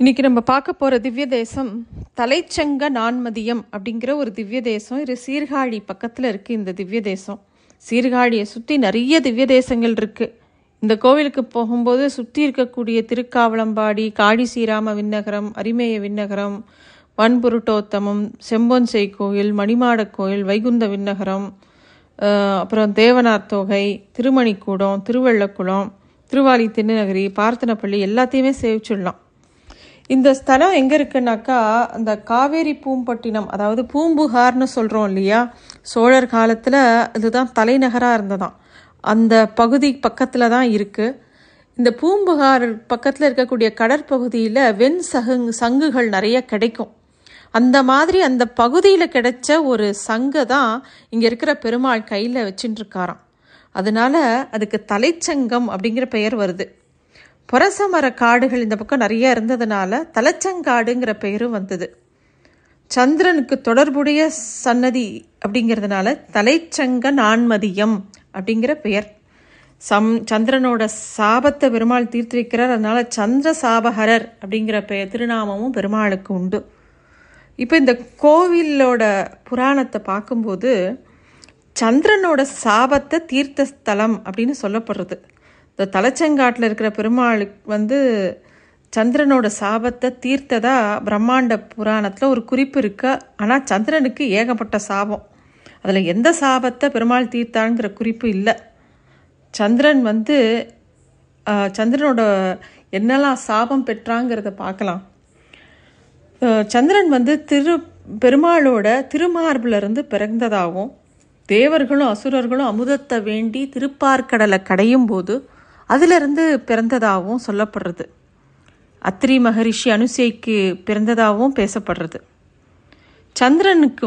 இன்றைக்கி நம்ம பார்க்க போகிற திவ்ய தேசம் தலைச்சங்க நான்மதியம் அப்படிங்கிற ஒரு திவ்ய தேசம். இது சீர்காழி பக்கத்தில் இருக்குது இந்த திவ்ய தேசம். சீர்காழியை சுற்றி நிறைய திவ்ய தேசங்கள் இருக்குது. இந்த கோவிலுக்கு போகும்போது சுற்றி இருக்கக்கூடிய திருக்காவளம்பாடி, காடி சீராம விண்ணகரம், அரிமய விண்ணகரம், வன்புருட்டோத்தமம், செம்பொன்செய் கோயில், மணிமாடக் கோயில், வைகுந்த விண்ணகரம், அப்புறம் தேவனார் தொகை, திருமணி கூடம், திருவள்ளக்குளம், திருவாரி திண்ணகிரி, பார்த்தனப்பள்ளி எல்லாத்தையுமே சேவிச்சிடலாம். இந்த ஸ்தலம் எங்கே இருக்குன்னாக்கா, அந்த காவேரி பூம்பட்டினம், அதாவது பூம்புகார்னு சொல்கிறோம் இல்லையா, சோழர் காலத்தில் இதுதான் தலைநகராக இருந்ததாம். அந்த பகுதி பக்கத்தில் தான் இருக்குது. இந்த பூம்புகார் பக்கத்தில் இருக்கக்கூடிய கடற்பகுதியில் வெண் சங்குகள் நிறைய கிடைக்கும். அந்த மாதிரி அந்த பகுதியில் கிடைச்ச ஒரு சங்கை தான் இங்கே இருக்கிற பெருமாள் கையில் வச்சுட்டுருக்காராம். அதனால் அதுக்கு தலைச்சங்கம் அப்படிங்கிற பெயர் வருது. புரசமர காடுகள் இந்த பக்கம் நிறைய இருந்ததுனால தலைச்சங்காடுங்கிற பெயரும் வந்தது. சந்திரனுக்கு தொடர்புடைய சன்னதி அப்படிங்கிறதுனால தலைச்சங்க நான்மதியம் அப்படிங்கிற பெயர். சந்திரனோட சாபத்தை பெருமாள் தீர்த்து வைக்கிறார். அதனால சந்திர சாபஹரர் அப்படிங்கிற திருநாமமும் பெருமாளுக்கு உண்டு. இப்போ இந்த கோவிலோட புராணத்தை பார்க்கும்போது சந்திரனோட சாபத்தை தீர்த்த ஸ்தலம் அப்படின்னு சொல்லப்படுறது. இந்த தலைச்சங்காட்டில் இருக்கிற பெருமாளுக்கு சந்திரனோட சாபத்தை தீர்த்ததா பிரம்மாண்ட புராணத்தில் ஒரு குறிப்பு இருக்கு. ஆனால் சந்திரனுக்கு ஏகப்பட்ட சாபம், அதில் எந்த சாபத்தை பெருமாள் தீர்த்தாங்கிற குறிப்பு இல்லை. சந்திரன் சந்திரனோட என்னெல்லாம் சாபம் பெற்றாங்கிறத பார்க்கலாம். சந்திரன் பெருமாளோட திருமார்பிலிருந்து பிறந்ததாகவும், தேவர்களும் அசுரர்களும் அமுதத்தை வேண்டி திருப்பார்கடலை கடையும் போது அதிலிருந்து பிறந்ததாகவும் சொல்லப்படுறது. அத்திரி மகரிஷி அனுசைக்கு பிறந்ததாகவும் பேசப்படுறது. சந்திரனுக்கு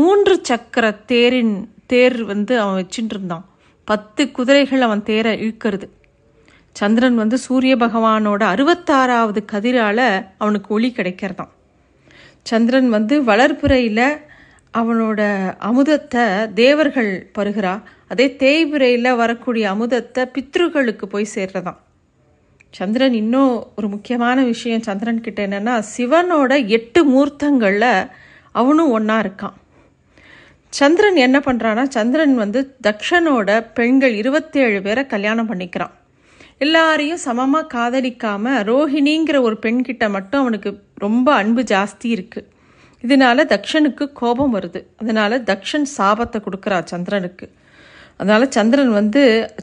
3 சக்கர தேர் அவன் வச்சுட்டு இருந்தான். 10 குதிரைகள் அவன் தேரை இழுக்கிறது. சந்திரன் சூரிய பகவானோட 66வது கதிரால் அவனுக்கு ஒளி கிடைக்கிறதான். சந்திரன் வளர்பிறையில் அவனோட அமுதத்தை தேவர்கள் பருகிறா, அதே தேய்பிறையில் வரக்கூடிய அமுதத்தை பித்ருக்களுக்கு போய் சேர்றதான் சந்திரன். இன்னும் ஒரு முக்கியமான விஷயம் சந்திரன் கிட்ட என்னென்னா, சிவனோட 8 மூர்த்தங்களில் அவனும் ஒன்றா இருக்கான். சந்திரன் என்ன பண்ணுறான்னா, சந்திரன் தக்ஷனோட பெண்கள் 27 பேரை கல்யாணம் பண்ணிக்கிறான். எல்லாரையும் சமமாக காதலிக்காமல் ரோஹிணிங்கிற ஒரு பெண்கிட்ட மட்டும் அவனுக்கு ரொம்ப அன்பு ஜாஸ்தி இருக்குது. இதனால தக்ஷனுக்கு கோபம் வருது. அதனால தக்ஷன் சாபத்தை கொடுக்குறா சந்திரனுக்கு. அதனால சந்திரன்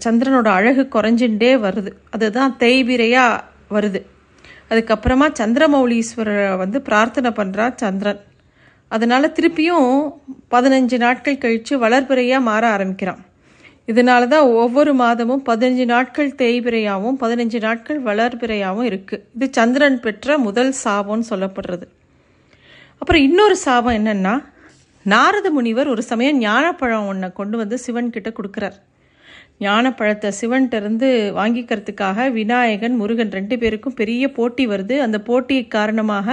சந்திரனோட அழகு குறைஞ்சுட்டே வருது. அதுதான் தேய்பிரையாக வருது. அதுக்கப்புறமா சந்திரமௌலீஸ்வரரை பிரார்த்தனை பண்ணுறா சந்திரன். அதனால் திருப்பியும் 15 நாட்கள் கழித்து வளர்பிறையாக மாற ஆரம்பிக்கிறான். இதனால தான் ஒவ்வொரு மாதமும் 15 நாட்கள் தேய்பிரையாகவும் 15 நாட்கள் வளர்பிறையாகவும் இருக்குது. இது சந்திரன் பெற்ற முதல் சாபம்னு சொல்லப்படுறது. அப்புறம் இன்னொரு சாபம் என்னென்னா, நாரது முனிவர் ஒரு சமயம் ஞானப்பழம் ஒன்றை கொண்டு சிவன்கிட்ட கொடுக்குறார். ஞானப்பழத்தை சிவன்கிட்டருந்து வாங்கிக்கிறதுக்காக விநாயகன், முருகன் 2 பேருக்கும் பெரிய போட்டி வருது. அந்த போட்டி காரணமாக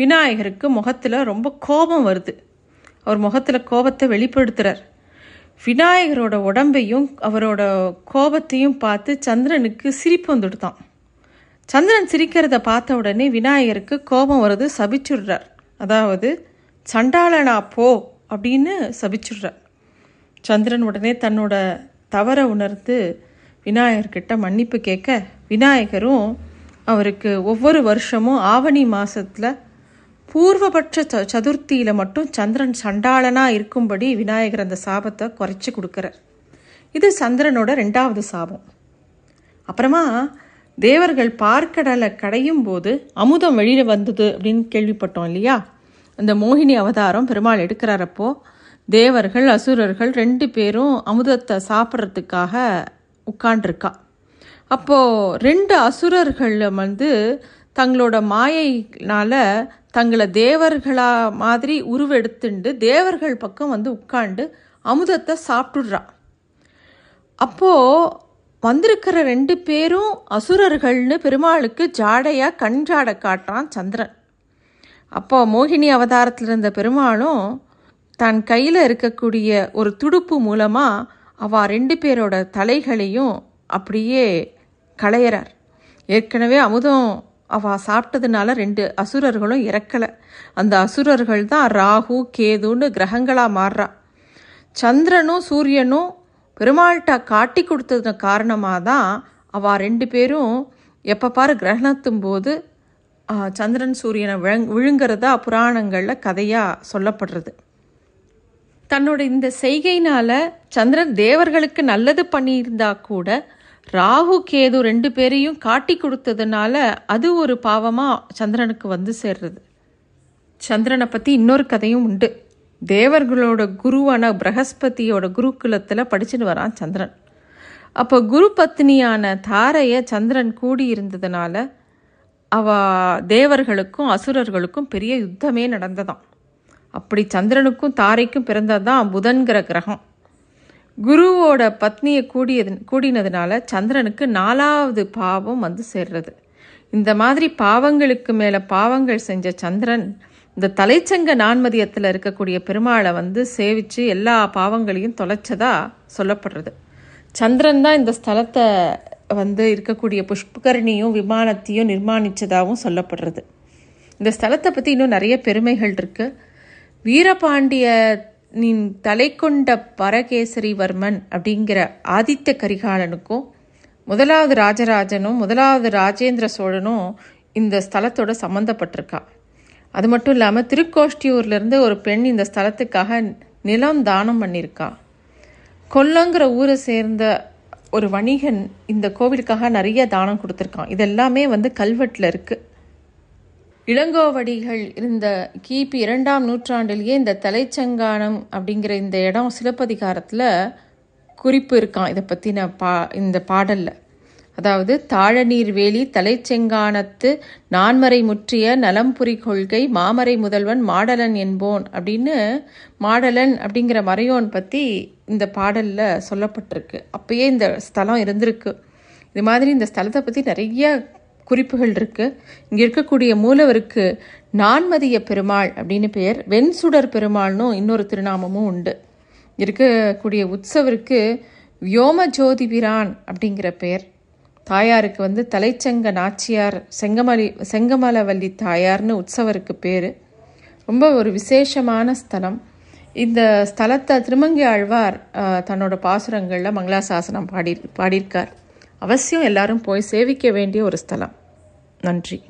விநாயகருக்கு முகத்தில் ரொம்ப கோபம் வருது. அவர் முகத்தில் கோபத்தை வெளிப்படுத்துகிறார். விநாயகரோட உடம்பையும் அவரோட கோபத்தையும் பார்த்து சந்திரனுக்கு சிரிப்பு வந்துடுதான். சந்திரன் சிரிக்கிறத பார்த்த உடனே விநாயகருக்கு கோபம் வருது, சபிச்சுடுறார். அதாவது சண்டாளனா போ அப்படின்னு சபிச்சுடுறார். சந்திரன் உடனே தன்னோட தவறை உணர்ந்து விநாயகர்கிட்ட மன்னிப்பு கேட்க, விநாயகரும் அவருக்கு ஒவ்வொரு வருஷமும் ஆவணி மாதத்தில் பூர்வபட்ச சதுர்த்தியில் மட்டும் சந்திரன் சண்டாளனாக இருக்கும்படி விநாயகர் அந்த சாபத்தை குறைச்சி கொடுக்குறார். இது சந்திரனோட 2வது சாபம். அப்புறமா தேவர்கள் பார்க்கடலை கடையும் போது அமுதம் வெளியில் வந்தது அப்படின்னு கேள்விப்பட்டோம் இல்லையா. அந்த மோகினி அவதாரம் பெருமாள் எடுக்கிறப்போ தேவர்கள், அசுரர்கள் 2 பேரும் அமுதத்தை சாப்பிட்றதுக்காக உட்காண்டிருக்கா. அப்போது 2 அசுரர்கள் தங்களோட மாயினால் தங்களை தேவர்களா மாதிரி உருவெடுத்துண்டு தேவர்கள் பக்கம் உட்காண்டு அமுதத்தை சாப்பிட்டுடுறா. அப்போது வந்திருக்கிற 2 பேரும் அசுரர்கள்னு பெருமாளுக்கு ஜாடையாக கண்ஜாடை காட்டுறான் சந்திரன். அப்போ மோகினி அவதாரத்தில் இருந்த பெருமாளும் தன் கையில் இருக்கக்கூடிய ஒரு துடுப்பு மூலமாக அவள் 2 பேரோட தலைகளையும் அப்படியே களையிறார். ஏற்கனவே அமுதம் அவள் சாப்பிட்டதுனால 2 அசுரர்களும் இறக்கலை. அந்த அசுரர்கள் தான் ராகு கேதுன்னு கிரகங்களாக மாறுறா. சந்திரனும் சூரியனும் பெருமாள்கிட்ட காட்டி கொடுத்தது காரணமாக தான் அவள் 2 பேரும் எப்போ பாரு கிரகணத்தும் போது சந்திரன் சூரியனை விழுங்கிறதா புராணங்களில் கதையாக சொல்லப்படுறது. தன்னோட இந்த செய்கையினால் சந்திரன் தேவர்களுக்கு நல்லது பண்ணியிருந்தா கூட ராகு கேது 2 பேரையும் காட்டி கொடுத்ததுனால அது ஒரு பாவமாக சந்திரனுக்கு வந்து சேர்றது. சந்திரனை பற்றி இன்னொரு கதையும் உண்டு. தேவர்களோட குருவான பிரகஸ்பதியோட குருகுலத்தில் படிச்சுட்டு வரான் சந்திரன். அப்போ குரு பத்னியான தாரையை சந்திரன் கூடி இருந்ததுனால அவ தேவர்களுக்கும் அசுரர்களுக்கும் பெரிய யுத்தமே நடந்ததாம். அப்படி சந்திரனுக்கும் தாரைக்கும் பிறந்ததான் புதன்கிற கிரகம். குருவோட பத்னியை கூடினதுனால சந்திரனுக்கு 4வது பாவம் வந்து சேர்றது. இந்த மாதிரி பாவங்களுக்கு மேலே பாவங்கள் செஞ்ச சந்திரன் இந்த தலைச்சங்க நான்மதியத்தில் இருக்கக்கூடிய பெருமாளை வந்து சேவித்து எல்லா பாவங்களையும் தொலைச்சதா சொல்லப்படுறது. சந்திரன் தான் இந்த ஸ்தலத்தை வந்து இருக்கக்கூடிய புஷ்பகரணியும் விமானத்தையும் நிர்மாணித்ததாகவும் சொல்லப்படுறது. இந்த ஸ்தலத்தை பற்றி இன்னும் நிறைய பெருமைகள் இருக்குது. வீரபாண்டியனின் தலை கொண்ட பரகேசரிவர்மன் அப்படிங்கிற ஆதித்ய கரிகாலனுக்கும் முதலாவது ராஜராஜனும் முதலாவது ராஜேந்திர சோழனும் இந்த ஸ்தலத்தோடு சம்மந்தப்பட்டிருக்கா. அது மட்டும் இல்லாமல் திருக்கோஷ்டியூர்லேருந்து ஒரு பெண் இந்த ஸ்தலத்துக்காக நிலம் தானம் பண்ணியிருக்கா. கொல்லோங்கிற ஊரை சேர்ந்த ஒரு வணிகன் இந்த கோவிலுக்காக நிறைய தானம் கொடுத்துருக்கான். இதெல்லாமே வந்து கல்வெட்டில் இருக்குது. இளங்கோவடிகள் இருந்த கிபி 2ஆம் நூற்றாண்டிலேயே இந்த தலைச்சங்கானம் அப்படிங்கிற இந்த இடம் சிலப்பதிகாரத்தில் குறிப்பு இருக்கான். இதை பற்றின இந்த பாடலில் அதாவது தாழநீர் வேலி தலைச்செங்கானத்து நான்மறை முற்றிய நலம்புரி கொள்கை மாமறை முதல்வன் மாடலன் என்போன் அப்படின்னு மாடலன் அப்படிங்கிற மறையோன் பற்றி இந்த பாடலில் சொல்லப்பட்டிருக்கு. அப்பயே இந்த ஸ்தலம் இருந்திருக்கு. இது மாதிரி இந்த ஸ்தலத்தை பற்றி நிறைய குறிப்புகள் இருக்குது. இங்கே இருக்கக்கூடிய மூலவருக்கு நான்மதிய பெருமாள் அப்படின்னு பெயர். வெண்சுடர் பெருமாள்னு இன்னொரு திருநாமமும் உண்டு. இருக்கக்கூடிய உற்சவருக்கு வியோம ஜோதிபிரான் அப்படிங்கிற பெயர். தாயாருக்கு வந்து தலைச்சங்க நாச்சியார் செங்கமலவல்லி தாயார்னு உற்சவருக்கு பேர். ரொம்ப ஒரு விசேஷமான ஸ்தலம். இந்த ஸ்தலத்தை திருமங்கி ஆழ்வார் தன்னோட பாசுரங்களில் மங்களாசாசனம் பாடியிருக்கார். அவசியம் எல்லாரும் போய் சேவிக்க வேண்டிய ஒரு ஸ்தலம். நன்றி.